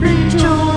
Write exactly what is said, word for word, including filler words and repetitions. rejoice.